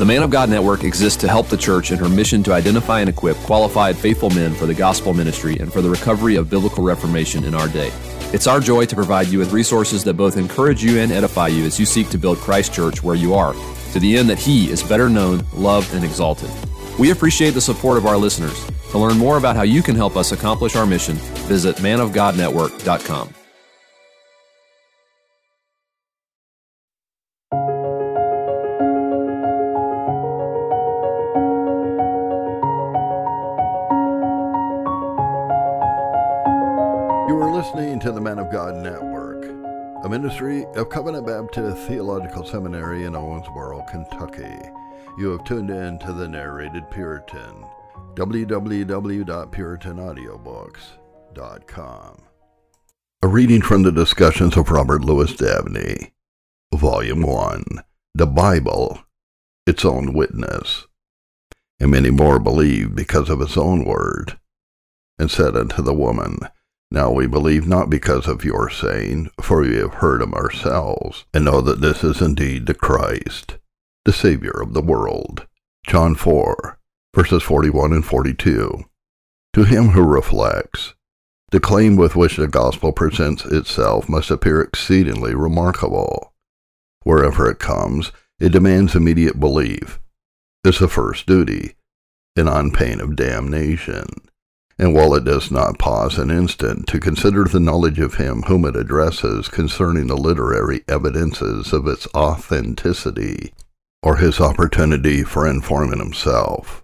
The Man of God Network exists to help the church in her mission to identify and equip qualified, faithful men for the gospel ministry and for the recovery of biblical reformation in our day. It's our joy to provide you with resources that both encourage you and edify you as you seek to build Christ Church where you are, to the end that He is better known, loved, and exalted. We appreciate the support of our listeners. To learn more about how you can help us accomplish our mission, visit manofgodnetwork.com. Listening to the Man of God Network, a ministry of Covenant Baptist Theological Seminary in Owensboro, Kentucky. You have tuned in to The Narrated Puritan, www.puritanaudiobooks.com. A reading from the Discussions of Robert Louis Dabney, Volume 1, The Bible, Its Own Witness. And many more believed because of His own word, and said unto the woman, Now we believe not because of your saying, for we have heard him ourselves, and know that this is indeed the Christ, the Savior of the world. John 4, verses 41 and 42. To him who reflects, the claim with which the gospel presents itself must appear exceedingly remarkable. Wherever it comes, it demands immediate belief. It's a first duty, and on pain of damnation. And while it does not pause an instant to consider the knowledge of him whom it addresses concerning the literary evidences of its authenticity, or his opportunity for informing himself,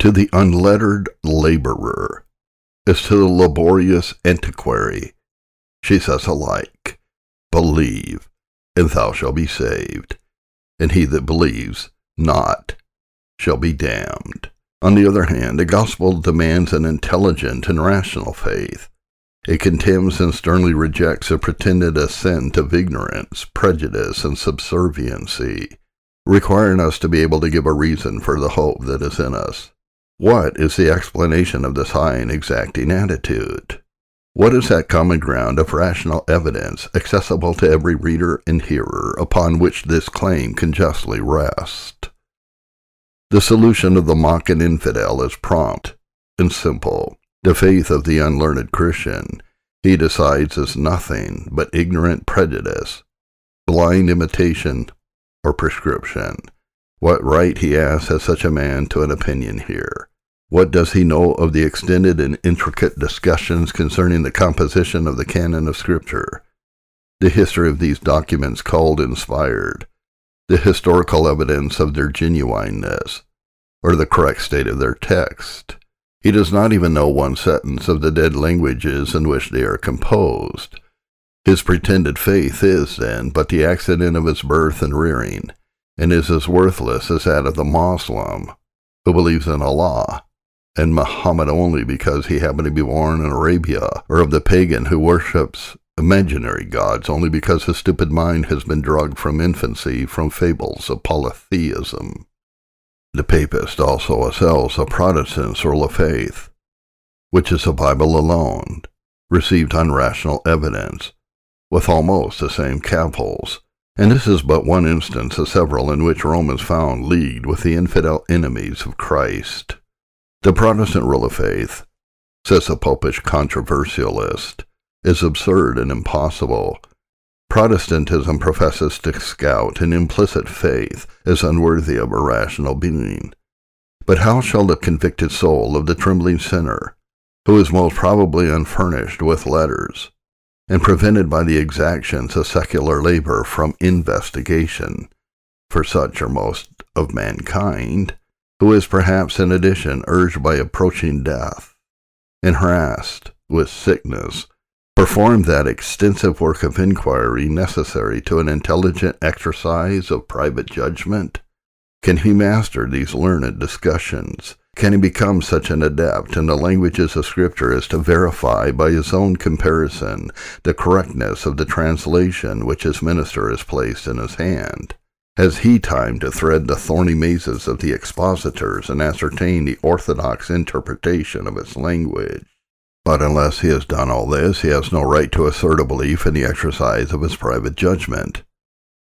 to the unlettered laborer, as to the laborious antiquary, she says alike, Believe, and thou shalt be saved, and he that believes not shall be damned. On the other hand, the gospel demands an intelligent and rational faith. It contemns and sternly rejects a pretended assent of ignorance, prejudice, and subserviency, requiring us to be able to give a reason for the hope that is in us. What is the explanation of this high and exacting attitude? What is that common ground of rational evidence accessible to every reader and hearer upon which this claim can justly rest? The solution of the mock and infidel is prompt and simple. The faith of the unlearned Christian, he decides, is nothing but ignorant prejudice, blind imitation, or prescription. What right, he asks, has such a man to an opinion here? What does he know of the extended and intricate discussions concerning the composition of the canon of Scripture, the history of these documents called inspired, the historical evidence of their genuineness, or the correct state of their text? He does not even know one sentence of the dead languages in which they are composed. His pretended faith is, then, but the accident of his birth and rearing, and is as worthless as that of the Moslem, who believes in Allah and Muhammad only because he happened to be born in Arabia, or of the pagan who worships imaginary gods only because his stupid mind has been drugged from infancy from fables of polytheism. The papist also assails the Protestant source of faith, which is the Bible alone, received on rational evidence, with almost the same cavils, and this is but one instance of several in which Rome is found leagued with the infidel enemies of Christ. The Protestant rule of faith, says the popish controversialist, is absurd and impossible. Protestantism professes to scout an implicit faith as unworthy of a rational being. But how shall the convicted soul of the trembling sinner, who is most probably unfurnished with letters, and prevented by the exactions of secular labor from investigation, for such are most of mankind, who is perhaps in addition urged by approaching death and harassed with sickness, perform that extensive work of inquiry necessary to an intelligent exercise of private judgment? Can he master these learned discussions? Can he become such an adept in the languages of Scripture as to verify by his own comparison the correctness of the translation which his minister has placed in his hand? Has he time to thread the thorny mazes of the expositors and ascertain the orthodox interpretation of its language? But unless he has done all this, he has no right to assert a belief in the exercise of his private judgment.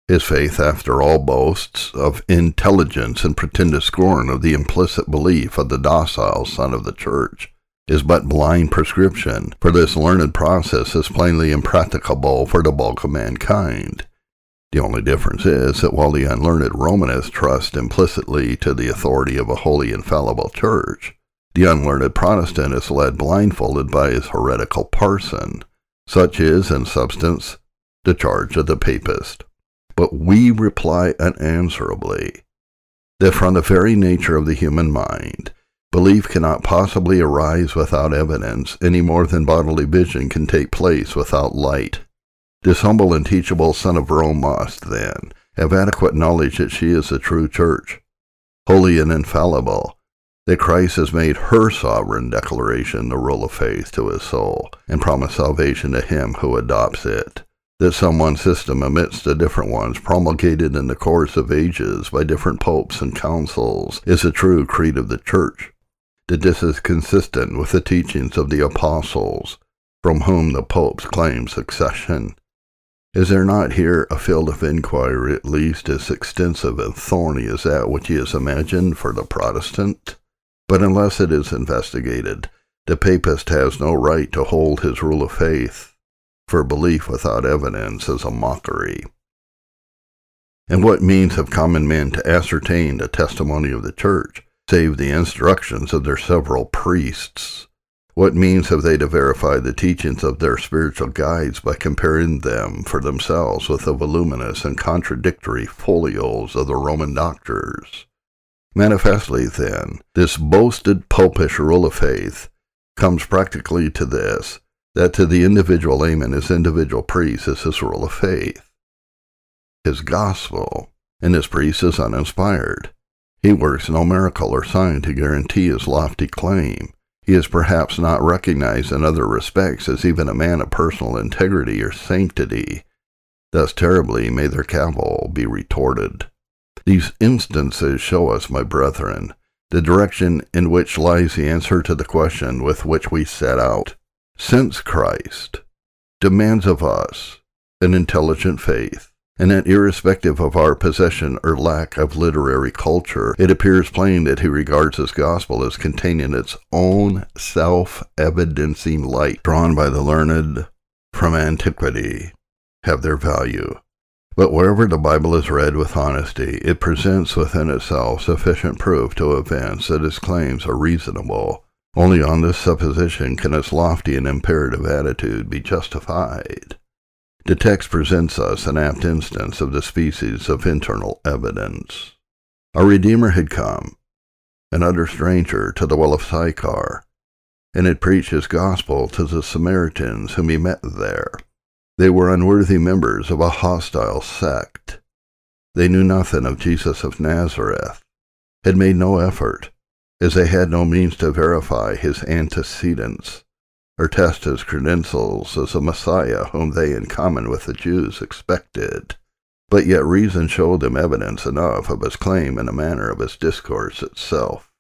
His faith, after all, boasts of intelligence and pretended scorn of the implicit belief of the docile son of the church is but blind prescription, for this learned process is plainly impracticable for the bulk of mankind. The only difference is that while the unlearned Romanists trust implicitly to the authority of a holy infallible church, the unlearned Protestant is led blindfolded by his heretical parson. Such is, in substance, the charge of the papist. But we reply unanswerably that from the very nature of the human mind, belief cannot possibly arise without evidence, any more than bodily vision can take place without light. This humble and teachable son of Rome must, then, have adequate knowledge that she is the true church, holy and infallible, that Christ has made her sovereign declaration the rule of faith to his soul, and promised salvation to him who adopts it, that some one system amidst the different ones promulgated in the course of ages by different popes and councils is the true creed of the church, that this is consistent with the teachings of the apostles, from whom the popes claim succession. Is there not here a field of inquiry at least as extensive and thorny as that which is imagined for the Protestant? But unless it is investigated, the papist has no right to hold his rule of faith, for belief without evidence is a mockery. And what means have common men to ascertain the testimony of the church, save the instructions of their several priests? What means have they to verify the teachings of their spiritual guides by comparing them for themselves with the voluminous and contradictory folios of the Roman doctors? Manifestly, then, this boasted popish rule of faith comes practically to this, that to the individual layman, his individual priest is his rule of faith, his gospel, and his priest is uninspired. He works no miracle or sign to guarantee his lofty claim. He is perhaps not recognized in other respects as even a man of personal integrity or sanctity. Thus terribly may their cavil be retorted. These instances show us, my brethren, the direction in which lies the answer to the question with which we set out. Since Christ demands of us an intelligent faith, and that irrespective of our possession or lack of literary culture, it appears plain that he regards his gospel as containing its own self-evidencing light drawn by the learned from antiquity have their value. But wherever the Bible is read with honesty, it presents within itself sufficient proof to events that its claims are reasonable. Only on this supposition can its lofty and imperative attitude be justified. The text presents us an apt instance of the species of internal evidence. Our Redeemer had come, an utter stranger, to the well of Sychar, and had preached his gospel to the Samaritans whom he met there. They were unworthy members of a hostile sect. They knew nothing of Jesus of Nazareth, had made no effort, as they had no means to verify his antecedents or test his credentials as a Messiah whom they, in common with the Jews, expected. But yet reason showed them evidence enough of his claim in the manner of his discourse itself.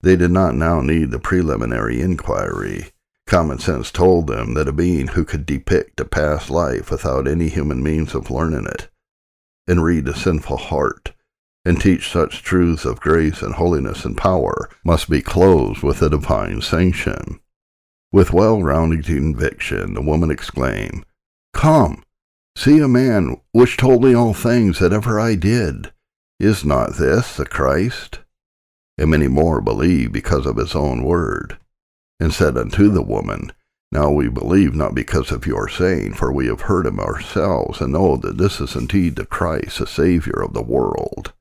They did not now need the preliminary inquiry. Common sense told them that a being who could depict a past life without any human means of learning it, and read a sinful heart, and teach such truths of grace and holiness and power, must be clothed with a divine sanction. With well-rounded conviction, the woman exclaimed, "Come, see a man which told me all things that ever I did. Is not this the Christ?" And many more believed because of his own word, and said unto the woman, "Now we believe not because of your saying, for we have heard him ourselves, and know that this is indeed the Christ, the Savior of the world."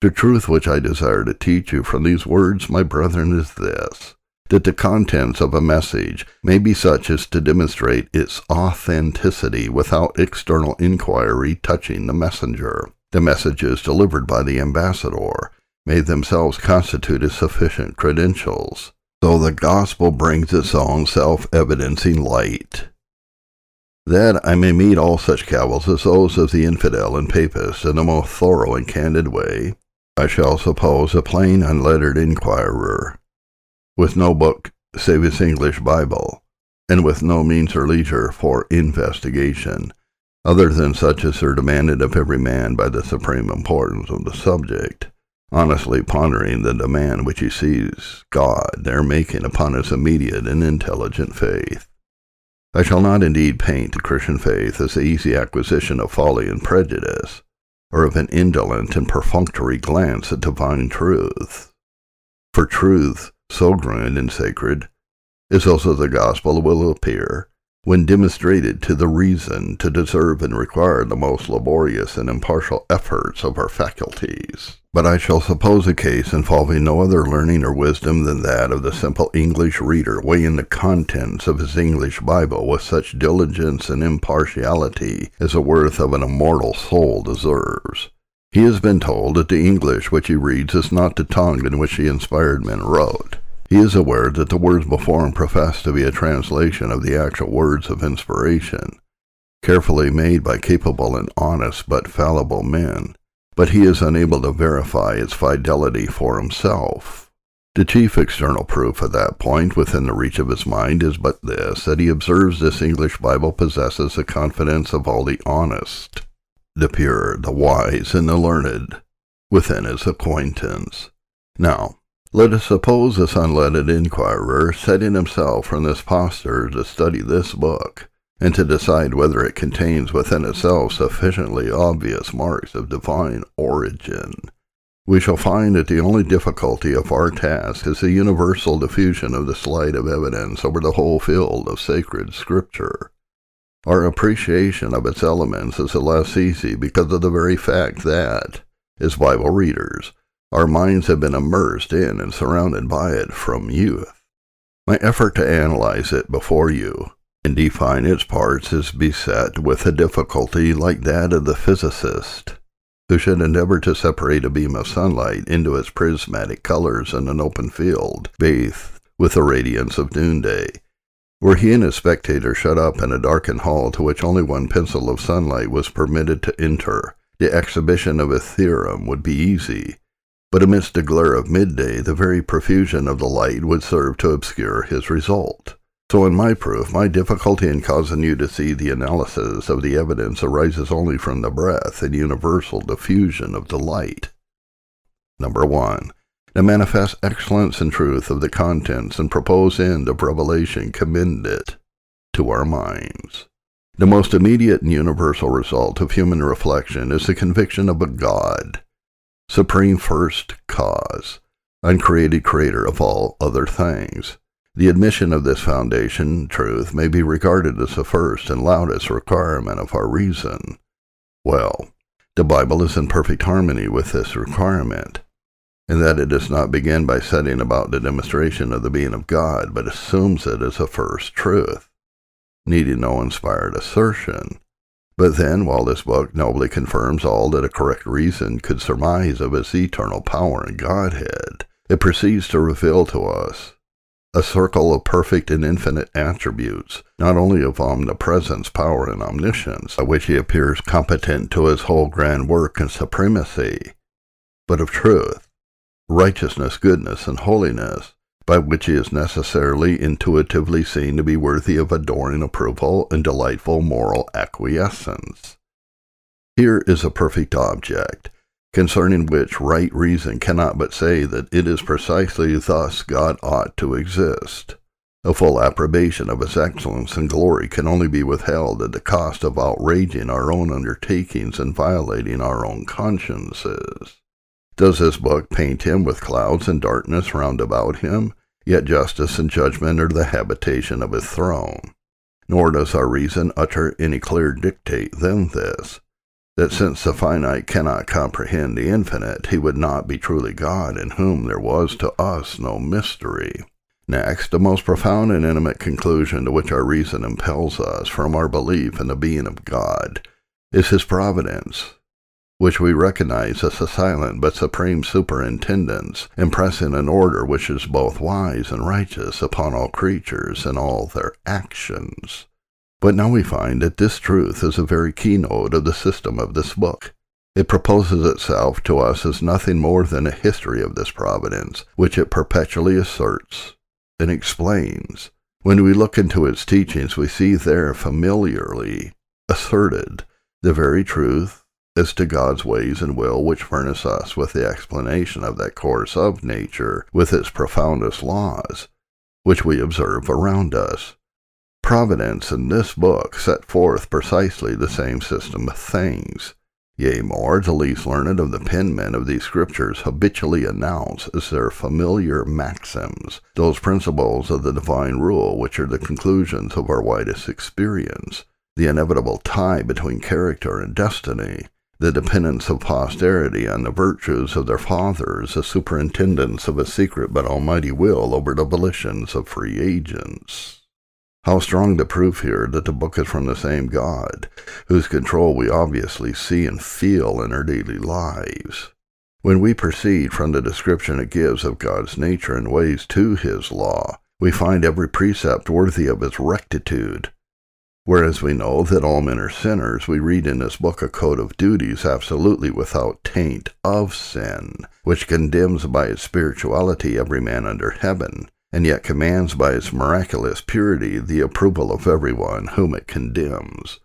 The truth which I desire to teach you from these words, my brethren, is this, that the contents of a message may be such as to demonstrate its authenticity without external inquiry touching the messenger. The messages delivered by the ambassador may themselves constitute as sufficient credentials. So the gospel brings its own self-evidencing light. That I may meet all such cavils as those of the infidel and papist in the most thorough and candid way, I shall suppose a plain, unlettered inquirer, with no book save his English Bible, and with no means or leisure for investigation, other than such as are demanded of every man by the supreme importance of the subject, honestly pondering the demand which he sees God there making upon his immediate and intelligent faith. I shall not indeed paint the Christian faith as the easy acquisition of folly and prejudice, or of an indolent and perfunctory glance at divine truth. For truth, so grand and sacred, is also the gospel will appear, when demonstrated to the reason to deserve and require the most laborious and impartial efforts of our faculties. But I shall suppose a case involving no other learning or wisdom than that of the simple English reader weighing the contents of his English Bible with such diligence and impartiality as the worth of an immortal soul deserves. He has been told that the English which he reads is not the tongue in which the inspired men wrote. He is aware that the words before him profess to be a translation of the actual words of inspiration, carefully made by capable and honest but fallible men, but he is unable to verify its fidelity for himself. The chief external proof of that point within the reach of his mind is but this, that he observes this English Bible possesses the confidence of all the honest, the pure, the wise, and the learned within his acquaintance. Now, let us suppose this unlettered inquirer setting himself from this posture to study this book, and to decide whether it contains within itself sufficiently obvious marks of divine origin. We shall find that the only difficulty of our task is the universal diffusion of the light of evidence over the whole field of sacred Scripture. Our appreciation of its elements is the less easy because of the very fact that, as Bible readers, our minds have been immersed in and surrounded by it from youth. My effort to analyze it before you and define its parts is beset with a difficulty like that of the physicist, who should endeavor to separate a beam of sunlight into its prismatic colors in an open field, bathed with the radiance of noonday. Were he and his spectator shut up in a darkened hall to which only one pencil of sunlight was permitted to enter, the exhibition of his theorem would be easy. But amidst the glare of midday, the very profusion of the light would serve to obscure his result. So in my proof, my difficulty in causing you to see the analysis of the evidence arises only from the breadth and universal diffusion of the light. Number 1. The manifest excellence and truth of the contents and proposed end of revelation commend it to our minds. The most immediate and universal result of human reflection is the conviction of a God, supreme first cause, uncreated creator of all other things. The admission of this foundation truth may be regarded as the first and loudest requirement of our reason. Well, the Bible is in perfect harmony with this requirement, in that it does not begin by setting about the demonstration of the being of God, but assumes it as a first truth, needing no inspired assertion. But then, while this book nobly confirms all that a correct reason could surmise of its eternal power and Godhead, it proceeds to reveal to us a circle of perfect and infinite attributes, not only of omnipresence, power, and omniscience, by which he appears competent to his whole grand work and supremacy, but of truth, righteousness, goodness, and holiness, by which he is necessarily intuitively seen to be worthy of adoring approval and delightful moral acquiescence. Here is a perfect object, concerning which right reason cannot but say that it is precisely thus God ought to exist. A full approbation of his excellence and glory can only be withheld at the cost of outraging our own undertakings and violating our own consciences. Does this book paint him with clouds and darkness round about him? Yet justice and judgment are the habitation of his throne. Nor does our reason utter any clear dictate than this, that since the finite cannot comprehend the infinite, he would not be truly God, in whom there was to us no mystery. Next, the most profound and intimate conclusion to which our reason impels us from our belief in the being of God is his providence, which we recognize as a silent but supreme superintendence, impressing an order which is both wise and righteous upon all creatures and all their actions. But now we find that this truth is the very keynote of the system of this book. It proposes itself to us as nothing more than a history of this providence, which it perpetually asserts and explains. When we look into its teachings, we see there familiarly asserted the very truth as to God's ways and will, which furnish us with the explanation of that course of nature with its profoundest laws, which we observe around us. Providence in this book set forth precisely the same system of things. Yea, more, the least learned of the penmen of these scriptures habitually announce as their familiar maxims those principles of the divine rule which are the conclusions of our widest experience, the inevitable tie between character and destiny, the dependence of posterity on the virtues of their fathers, the superintendence of a secret but almighty will over the volitions of free agents. How strong the proof here that the book is from the same God, whose control we obviously see and feel in our daily lives. When we proceed from the description it gives of God's nature and ways to His law, we find every precept worthy of its rectitude. Whereas we know that all men are sinners, we read in this book a code of duties absolutely without taint of sin, which condemns by its spirituality every man under heaven, and yet commands by its miraculous purity the approval of everyone whom it condemns.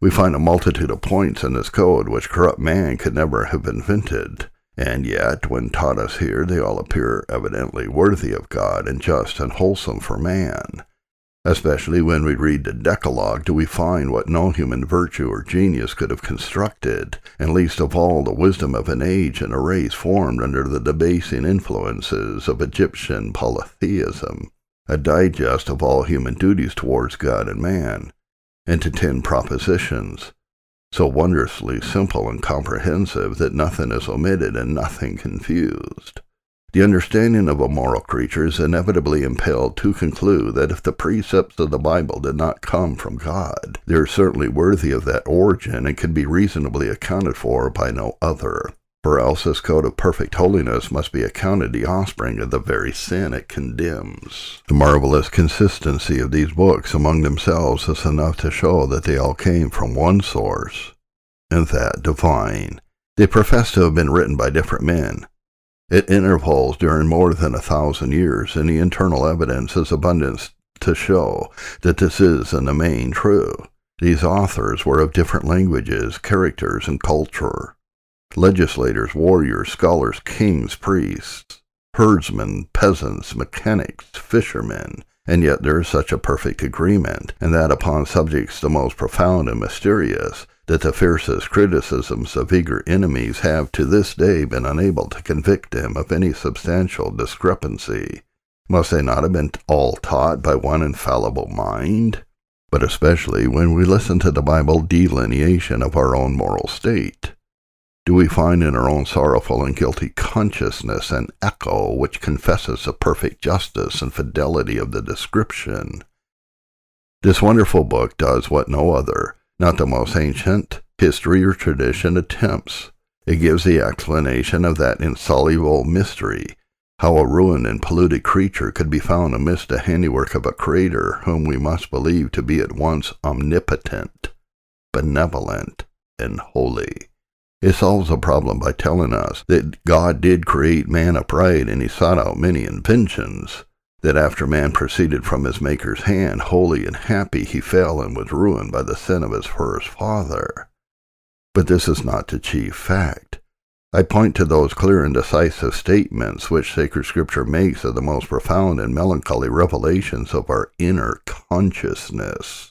We find a multitude of points in this code which corrupt man could never have invented, and yet, when taught us here, they all appear evidently worthy of God and just and wholesome for man. Especially when we read the Decalogue do we find what no human virtue or genius could have constructed, and least of all the wisdom of an age and a race formed under the debasing influences of Egyptian polytheism, a digest of all human duties towards God and man, into 10 propositions, so wondrously simple and comprehensive that nothing is omitted and nothing confused. The understanding of a moral creature is inevitably impelled to conclude that if the precepts of the Bible did not come from God, they are certainly worthy of that origin and can be reasonably accounted for by no other, for else this code of perfect holiness must be accounted the offspring of the very sin it condemns. The marvelous consistency of these books among themselves is enough to show that they all came from one source, and that divine. They profess to have been written by different men, at intervals during more than 1,000 years, and the internal evidence is abundant to show that this is in the main true. These authors were of different languages, characters, and culture. Legislators, warriors, scholars, kings, priests, herdsmen, peasants, mechanics, fishermen, and yet there is such a perfect agreement, and that upon subjects the most profound and mysterious, that the fiercest criticisms of eager enemies have to this day been unable to convict them of any substantial discrepancy. Must they not have been all taught by one infallible mind? But especially when we listen to the Bible delineation of our own moral state, do we find in our own sorrowful and guilty consciousness an echo which confesses the perfect justice and fidelity of the description. This wonderful book does what no other, not the most ancient history or tradition, attempts. It gives the explanation of that insoluble mystery, how a ruined and polluted creature could be found amidst the handiwork of a Creator whom we must believe to be at once omnipotent, benevolent, and holy. It solves the problem by telling us that God did create man upright, and He sought out many inventions, that after man proceeded from his Maker's hand, holy and happy, he fell and was ruined by the sin of his first father. But this is not the chief fact. I point to those clear and decisive statements which sacred scripture makes of the most profound and melancholy revelations of our inner consciousness,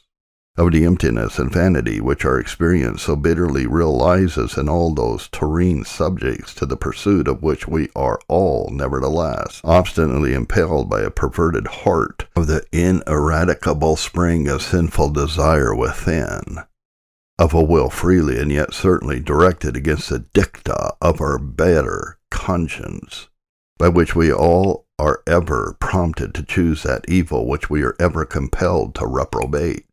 of the emptiness and vanity which our experience so bitterly realizes in all those terrene subjects to the pursuit of which we are all, nevertheless, obstinately impelled by a perverted heart of the ineradicable spring of sinful desire within, of a will freely and yet certainly directed against the dicta of our better conscience, by which we all are ever prompted to choose that evil which we are ever compelled to reprobate,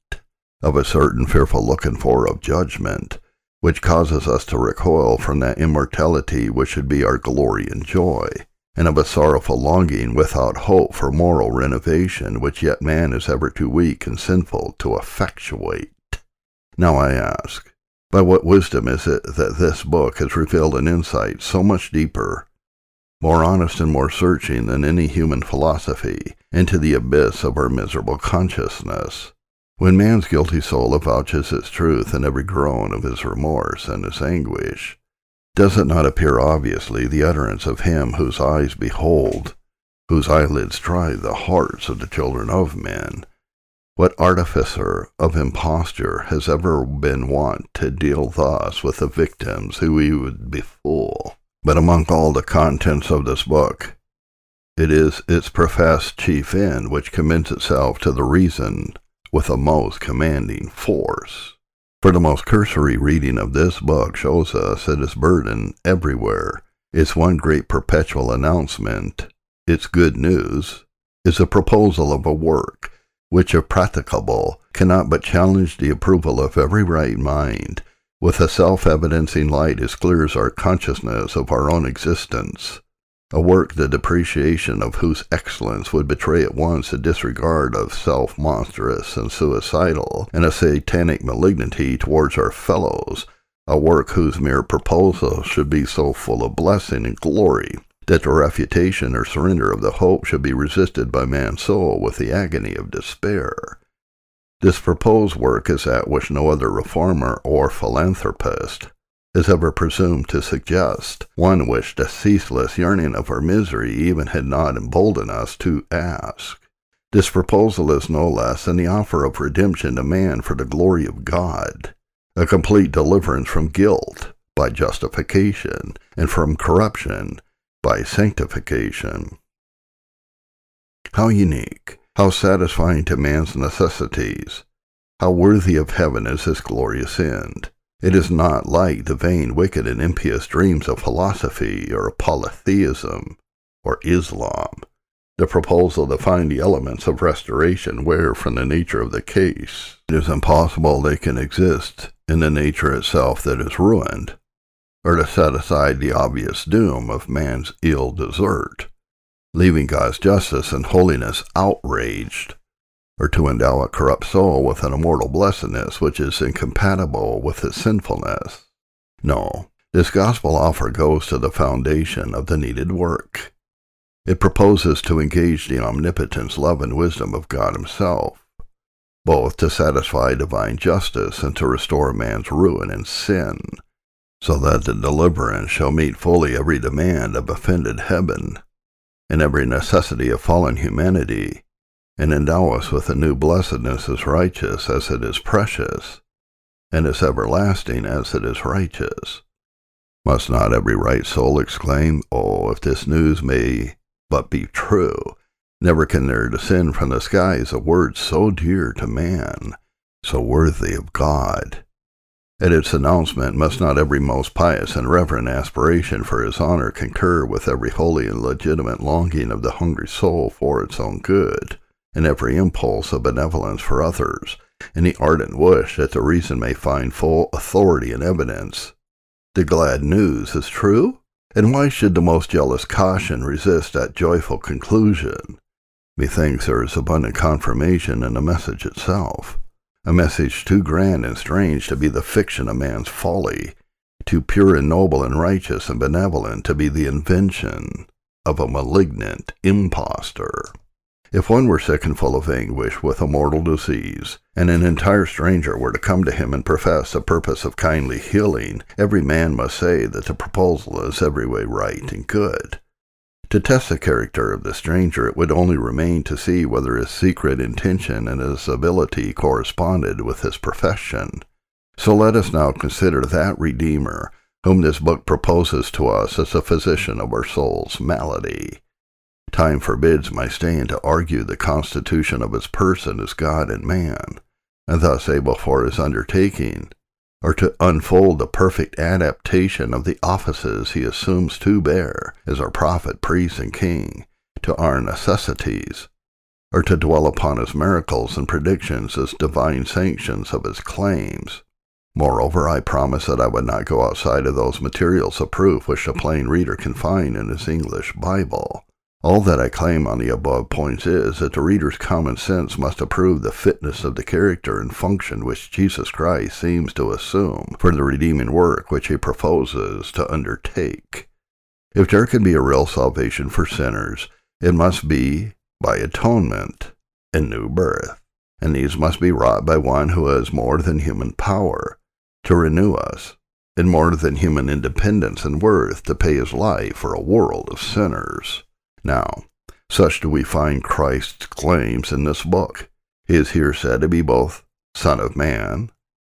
of a certain fearful looking for of judgment, which causes us to recoil from that immortality which should be our glory and joy, and of a sorrowful longing without hope for moral renovation, which yet man is ever too weak and sinful to effectuate. Now I ask, by what wisdom is it that this book has revealed an insight so much deeper, more honest and more searching than any human philosophy, into the abyss of our miserable consciousness, When man's guilty soul avouches his truth in every groan of his remorse and his anguish, does it not appear obviously the utterance of him whose eyes behold, whose eyelids try the hearts of the children of men? What artificer of imposture has ever been wont to deal thus with the victims who he would befool? But among all the contents of this book, it is its professed chief end which commends itself to the reason with a most commanding force. For the most cursory reading of this book shows us that its burden everywhere is one great perpetual announcement. Its good news is a proposal of a work which, if practicable, cannot but challenge the approval of every right mind with a self-evidencing light as clear as our consciousness of our own existence, a work the depreciation of whose excellence would betray at once a disregard of self monstrous and suicidal, and a satanic malignity towards our fellows, a work whose mere proposal should be so full of blessing and glory that the refutation or surrender of the hope should be resisted by man's soul with the agony of despair. This proposed work is that which no other reformer or philanthropist has ever presumed to suggest, one which the ceaseless yearning of our misery even had not emboldened us to ask. This proposal is no less than the offer of redemption to man for the glory of God, a complete deliverance from guilt by justification, and from corruption by sanctification. How unique, how satisfying to man's necessities, how worthy of heaven is this glorious end. It is not like the vain, wicked, and impious dreams of philosophy or polytheism or Islam. The proposal to find the elements of restoration where, from the nature of the case, it is impossible they can exist in the nature itself that is ruined, or to set aside the obvious doom of man's ill desert, leaving God's justice and holiness outraged, or to endow a corrupt soul with an immortal blessedness which is incompatible with its sinfulness. No, this gospel offer goes to the foundation of the needed work. It proposes to engage the omnipotence, love, and wisdom of God himself, both to satisfy divine justice and to restore man's ruin and sin, so that the deliverance shall meet fully every demand of offended heaven and every necessity of fallen humanity, and endow us with a new blessedness as righteous as it is precious, and as everlasting as it is righteous. Must not every right soul exclaim, "Oh, if this news may but be true, never can there descend from the skies a word so dear to man, so worthy of God." At its announcement, must not every most pious and reverent aspiration for his honor concur with every holy and legitimate longing of the hungry soul for its own good, and every impulse of benevolence for others, and the ardent wish that the reason may find full authority and evidence? The glad news is true? And why should the most jealous caution resist that joyful conclusion? Methinks there is abundant confirmation in the message itself, a message too grand and strange to be the fiction of man's folly, too pure and noble and righteous and benevolent to be the invention of a malignant impostor. If one were sick and full of anguish with a mortal disease, and an entire stranger were to come to him and profess the purpose of kindly healing, every man must say that the proposal is every way right and good. To test the character of the stranger, it would only remain to see whether his secret intention and his ability corresponded with his profession. So let us now consider that Redeemer whom this book proposes to us as the physician of our soul's malady. Time forbids my staying to argue the constitution of his person as God and man, and thus able for his undertaking, or to unfold the perfect adaptation of the offices he assumes to bear as our prophet, priest, and king to our necessities, or to dwell upon his miracles and predictions as divine sanctions of his claims. Moreover, I promised that I would not go outside of those materials of proof which the plain reader can find in his English Bible. All that I claim on the above points is that the reader's common sense must approve the fitness of the character and function which Jesus Christ seems to assume for the redeeming work which he proposes to undertake. If there can be a real salvation for sinners, it must be by atonement and new birth. and these must be wrought by one who has more than human power to renew us, and more than human independence and worth to pay his life for a world of sinners. Now, such do we find Christ's claims in this book. He is here said to be both Son of Man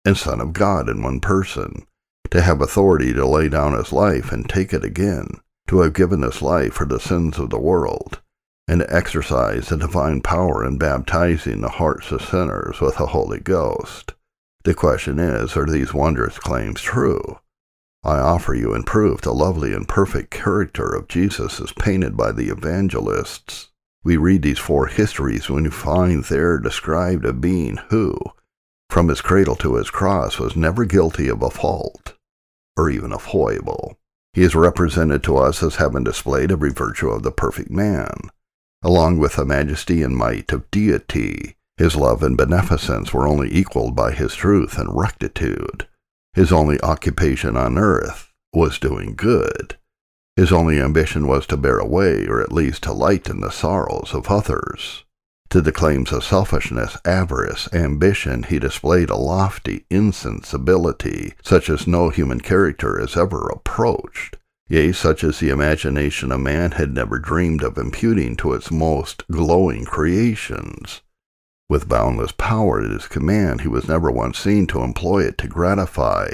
and Son of God in one person, to have authority to lay down his life and take it again, to have given his life for the sins of the world, and to exercise the divine power in baptizing the hearts of sinners with the Holy Ghost. The question is, are these wondrous claims true? I offer you in proof the lovely and perfect character of Jesus as painted by the evangelists. We read these four histories when you find there described a being who, from his cradle to his cross, was never guilty of a fault, or even of foible. He is represented to us as having displayed every virtue of the perfect man, along with the majesty and might of deity. His love and beneficence were only equaled by his truth and rectitude. His only occupation on earth was doing good. His only ambition was to bear away, or at least to lighten the sorrows of others. To the claims of selfishness, avarice, ambition, he displayed a lofty insensibility, such as no human character has ever approached, yea, such as the imagination of man had never dreamed of imputing to its most glowing creations. With boundless power at his command, he was never once seen to employ it to gratify,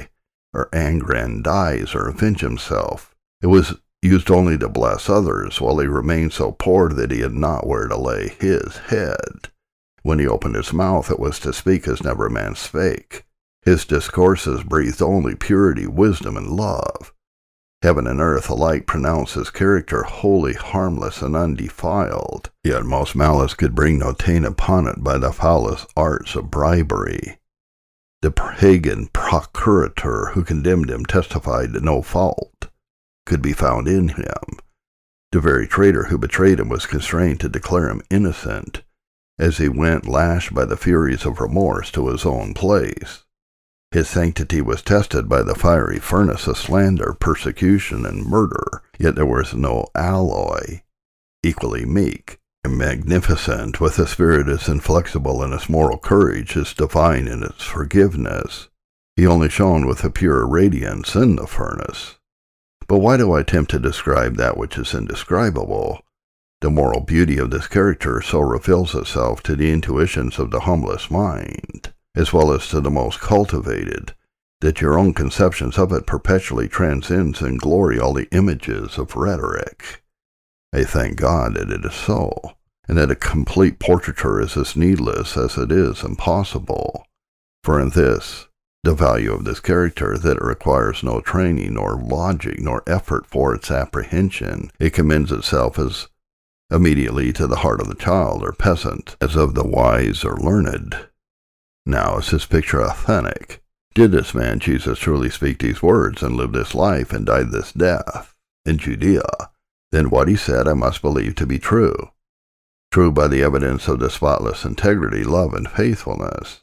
or aggrandize, or avenge himself. It was used only to bless others, while he remained so poor that he had not where to lay his head. When he opened his mouth, it was to speak as never man spake. His discourses breathed only purity, wisdom, and love. Heaven and earth alike pronounce his character wholly harmless and undefiled, yet most malice could bring no taint upon it by the foulest arts of bribery. The pagan procurator who condemned him testified that no fault could be found in him. The very traitor who betrayed him was constrained to declare him innocent, as he went lashed by the furies of remorse to his own place. His sanctity was tested by the fiery furnace of slander, persecution, and murder, yet there was no alloy equally meek and magnificent, with a spirit as inflexible in its moral courage as divine in its forgiveness. He only shone with a pure radiance in the furnace. But why do I attempt to describe that which is indescribable? The moral beauty of this character so reveals itself to the intuitions of the humblest mind, as well as to the most cultivated, that your own conceptions of it perpetually transcends in glory all the images of rhetoric. I thank God that it is so, and that a complete portraiture is as needless as it is impossible, for in this the value of this character, that it requires no training, nor logic, nor effort for its apprehension. It commends itself as immediately to the heart of the child or peasant, as of the wise or learned. Now, is this picture authentic? Did this man Jesus truly speak these words, and live this life, and die this death in Judea? Then what he said I must believe to be true. True by the evidence of the spotless integrity, love, and faithfulness.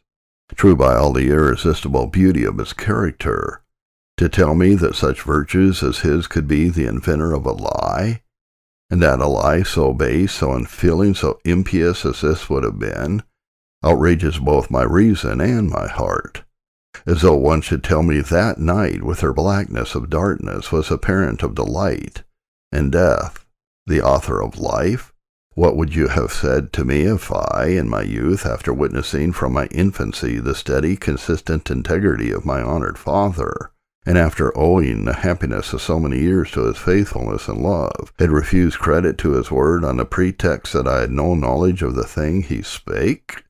True by all the irresistible beauty of his character. To tell me that such virtues as his could be the inventor of a lie, and that a lie so base, so unfeeling, so impious as this would have been, outrages both my reason and my heart, as though one should tell me that night with her blackness of darkness was a parent of the light, and death the author of life. What would you have said to me if I, in my youth, after witnessing from my infancy the steady, consistent integrity of my honored father, and after owing the happiness of so many years to his faithfulness and love, had refused credit to his word on the pretext that I had no knowledge of the thing he spake?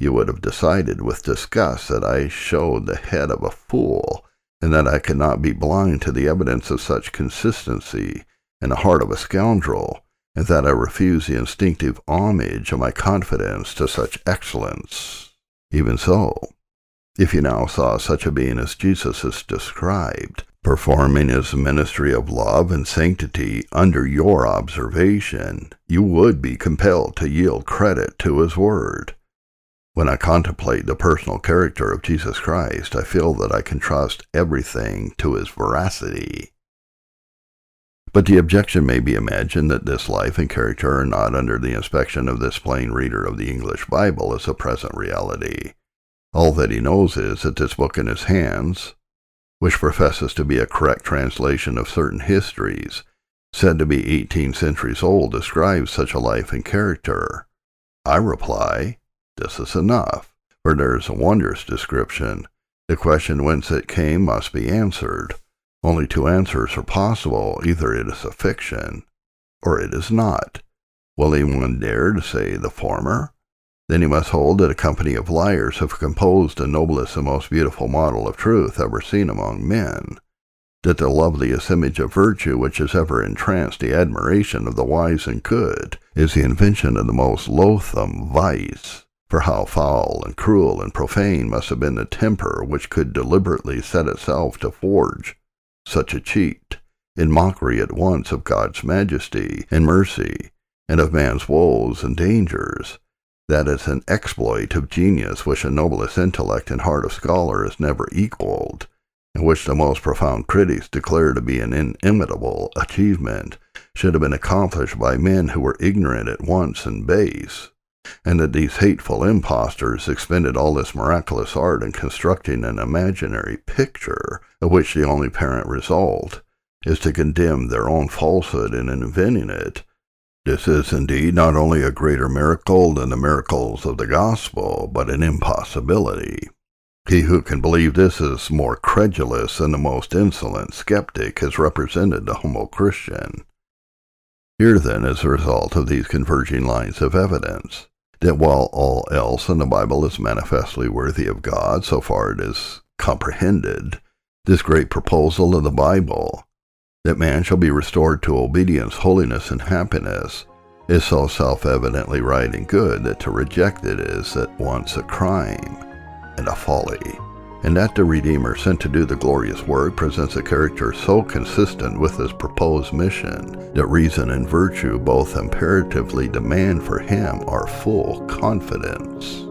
You would have decided with disgust that I showed the head of a fool, and that I could not be blind to the evidence of such consistency in the heart of a scoundrel, and that I refuse the instinctive homage of my confidence to such excellence. Even so, if you now saw such a being as Jesus is described, performing his ministry of love and sanctity under your observation, you would be compelled to yield credit to his word. When I contemplate the personal character of Jesus Christ, I feel that I can trust everything to his veracity. But the objection may be imagined that this life and character are not under the inspection of this plain reader of the English Bible as a present reality. All that he knows is that this book in his hands, which professes to be a correct translation of certain histories, said to be 18 centuries old, describes such a life and character. I reply, this is enough, for there is a wondrous description. The question whence it came must be answered. Only two answers are possible, either it is a fiction, or it is not. Will anyone dare to say the former? Then he must hold that a company of liars have composed the noblest and most beautiful model of truth ever seen among men, that the loveliest image of virtue which has ever entranced the admiration of the wise and good is the invention of the most loathsome vice, for how foul and cruel and profane must have been the temper which could deliberately set itself to forge such a cheat, in mockery at once of God's majesty and mercy, and of man's woes and dangers. That is an exploit of genius which the noblest intellect and heart of scholar has never equaled, and which the most profound critics declare to be an inimitable achievement, should have been accomplished by men who were ignorant at once and base, and that these hateful impostors expended all this miraculous art in constructing an imaginary picture, of which the only apparent result is to condemn their own falsehood in inventing it. This is indeed not only a greater miracle than the miracles of the gospel, but an impossibility. He who can believe this is more credulous than the most insolent skeptic has represented the humble Christian. Here then is the result of these converging lines of evidence, that while all else in the Bible is manifestly worthy of God so far it is comprehended, this great proposal of the Bible, that man shall be restored to obedience, holiness, and happiness, is so self-evidently right and good that to reject it is at once a crime and a folly, and that the Redeemer sent to do the glorious work presents a character so consistent with his proposed mission that reason and virtue both imperatively demand for him our full confidence.